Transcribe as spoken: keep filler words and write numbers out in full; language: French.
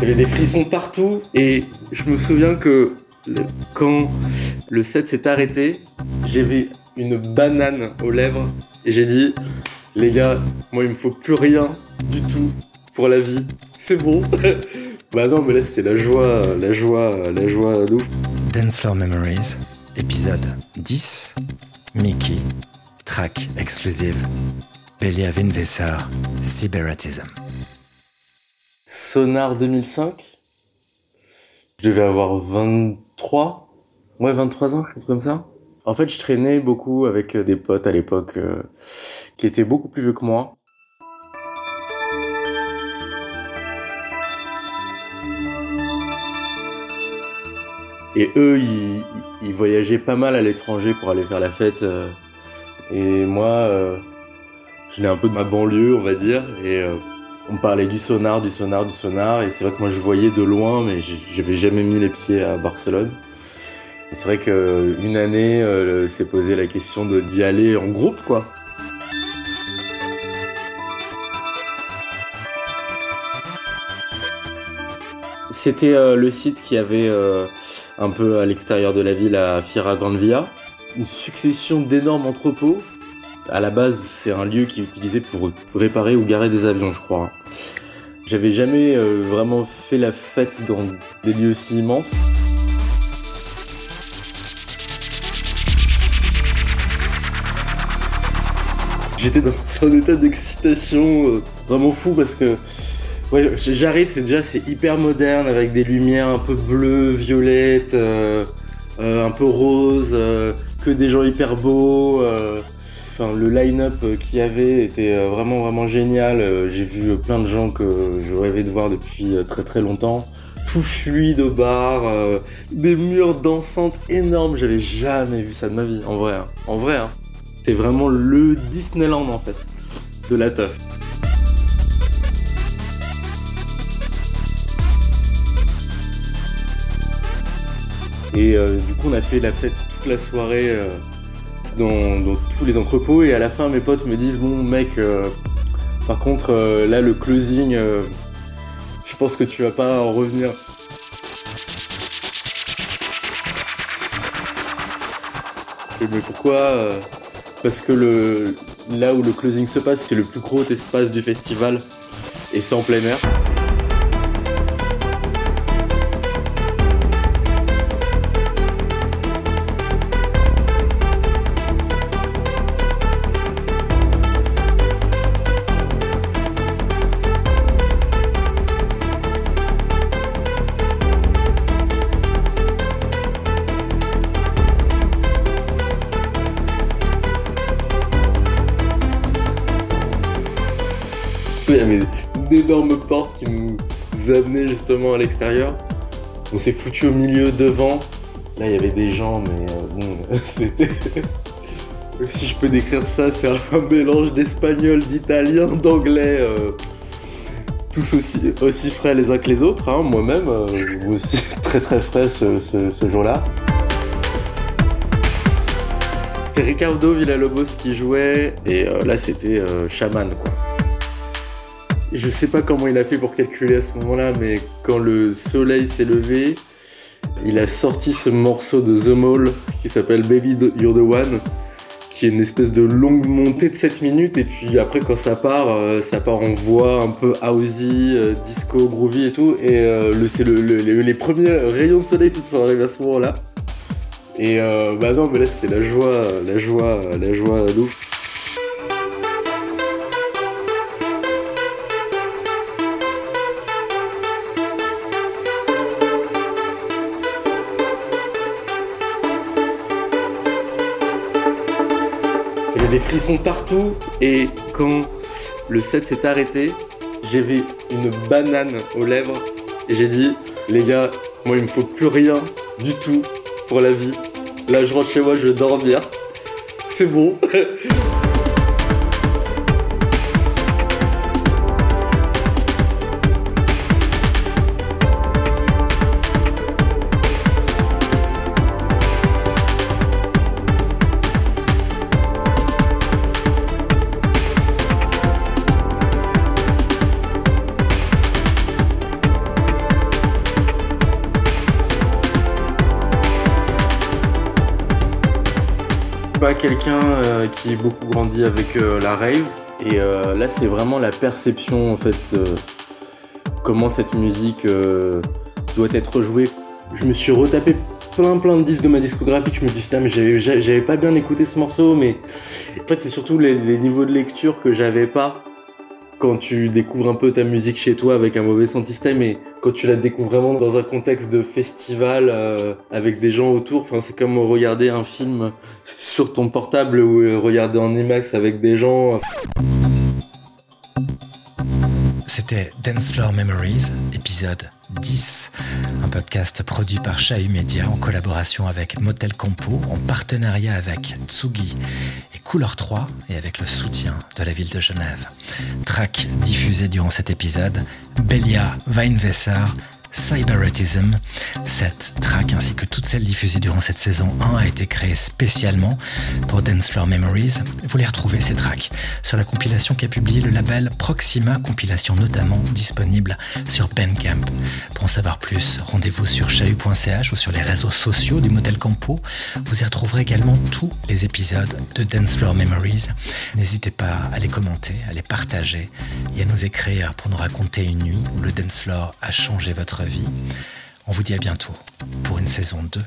J'avais des frissons partout et je me souviens que le, quand le set s'est arrêté, j'avais une banane aux lèvres et j'ai dit « Les gars, moi il me faut plus rien du tout pour la vie, c'est bon !» Bah non, mais là c'était la joie, la joie, la joie d'ouf. Dancefloor Memories, épisode dix, Mickey, track exclusive, Belia Winnewisser, Cybernetism. Sonar deux mille cinq, je devais avoir vingt-trois, ouais vingt-trois ans, un truc comme ça. En fait, je traînais beaucoup avec des potes à l'époque euh, qui étaient beaucoup plus vieux que moi. Et eux, ils, ils voyageaient pas mal à l'étranger pour aller faire la fête. Euh, et moi, euh, je venais un peu de ma banlieue, on va dire, et... Euh, On parlait du sonar, du sonar, du sonar, et c'est vrai que moi je voyais de loin, mais j'avais jamais mis les pieds à Barcelone. Et c'est vrai qu'une année, euh, s'est posé la question de, d'y aller en groupe, quoi. C'était euh, le site qui avait euh, un peu à l'extérieur de la ville, à Fira Gran Via, une succession d'énormes entrepôts. À la base, c'est un lieu qui est utilisé pour réparer ou garer des avions, je crois. J'avais jamais euh, vraiment fait la fête dans des lieux si immenses. J'étais dans un état d'excitation euh, vraiment fou parce que ouais, j'arrive, c'est déjà c'est hyper moderne avec des lumières un peu bleues, violettes, euh, euh, un peu roses, euh, que des gens hyper beaux. Euh, Enfin, le line-up qu'il y avait était vraiment vraiment génial. J'ai vu plein de gens que je rêvais de voir depuis très très longtemps. Tout fluide au bar, euh, des murs dansantes énormes. J'avais jamais vu ça de ma vie, en vrai. Hein. En vrai, hein. C'est vraiment le Disneyland en fait de la teuf. Et euh, du coup, on a fait la fête toute la soirée. Euh, Dans, dans tous les entrepôts, et à la fin mes potes me disent bon mec euh, par contre euh, là le closing euh, je pense que tu vas pas en revenir. Et mais pourquoi euh, parce que le, là où le closing se passe c'est le plus gros espace du festival et c'est en plein air. Il y avait d'énormes portes qui nous amenaient justement à l'extérieur. On s'est foutu au milieu devant. Là, il y avait des gens, mais euh, bon, c'était... Si je peux décrire ça, c'est un mélange d'espagnol, d'italien, d'anglais. Euh... Tous aussi, aussi frais les uns que les autres. Hein. Moi-même, euh, aussi très très frais ce, ce, ce jour-là. C'était Ricardo Villalobos qui jouait. Et euh, là, c'était euh, Chaman, quoi. Je sais pas comment il a fait pour calculer à ce moment-là, mais quand le soleil s'est levé, il a sorti ce morceau de The Mall qui s'appelle Baby You're the One, qui est une espèce de longue montée de sept minutes, et puis après quand ça part, ça part en voix un peu housey, disco, groovy et tout, et le, c'est le, le, les premiers rayons de soleil qui sont arrivés à ce moment-là. Et euh, bah non, mais là c'était la joie, la joie, la joie d'ouf. Des frissons partout, et quand le set s'est arrêté, j'avais une banane aux lèvres et j'ai dit les gars, moi il me faut plus rien du tout pour la vie. Là je rentre chez moi, je vais dormir. C'est bon. pas quelqu'un euh, qui est beaucoup grandi avec euh, la rave. Et euh, là, c'est vraiment la perception en fait de comment cette musique euh, doit être jouée. Je me suis retapé plein plein de disques de ma discographie. Je me dis putain, mais j'avais, j'avais pas bien écouté ce morceau. Mais en fait, c'est surtout les, les niveaux de lecture que j'avais pas quand tu découvres un peu ta musique chez toi avec un mauvais sound system et quand tu la découvres vraiment dans un contexte de festival euh, avec des gens autour. Enfin, c'est comme regarder un film sur ton portable ou regarder en IMAX avec des gens. C'était Dancefloor Memories, épisode dix, un podcast produit par Chahu Media en collaboration avec Motel Campo, en partenariat avec Tsugi et Couleur trois et avec le soutien de la ville de Genève. Track diffusé durant cet épisode, Belia Winnewisser, Cybernetism. Cette track ainsi que toutes celles diffusées durant cette saison un a été créée spécialement pour Dancefloor Memories. Vous les retrouvez ces tracks sur la compilation qu'a publié le label Proxima, compilation notamment disponible sur Bandcamp. Pour en savoir plus, rendez-vous sur chahut point c h ou sur les réseaux sociaux du Motel Campo. Vous y retrouverez également tous les épisodes de Dancefloor Memories. N'hésitez pas à les commenter, à les partager et à nous écrire pour nous raconter une nuit où le Dancefloor a changé votre vie. On vous dit à bientôt pour une saison deux.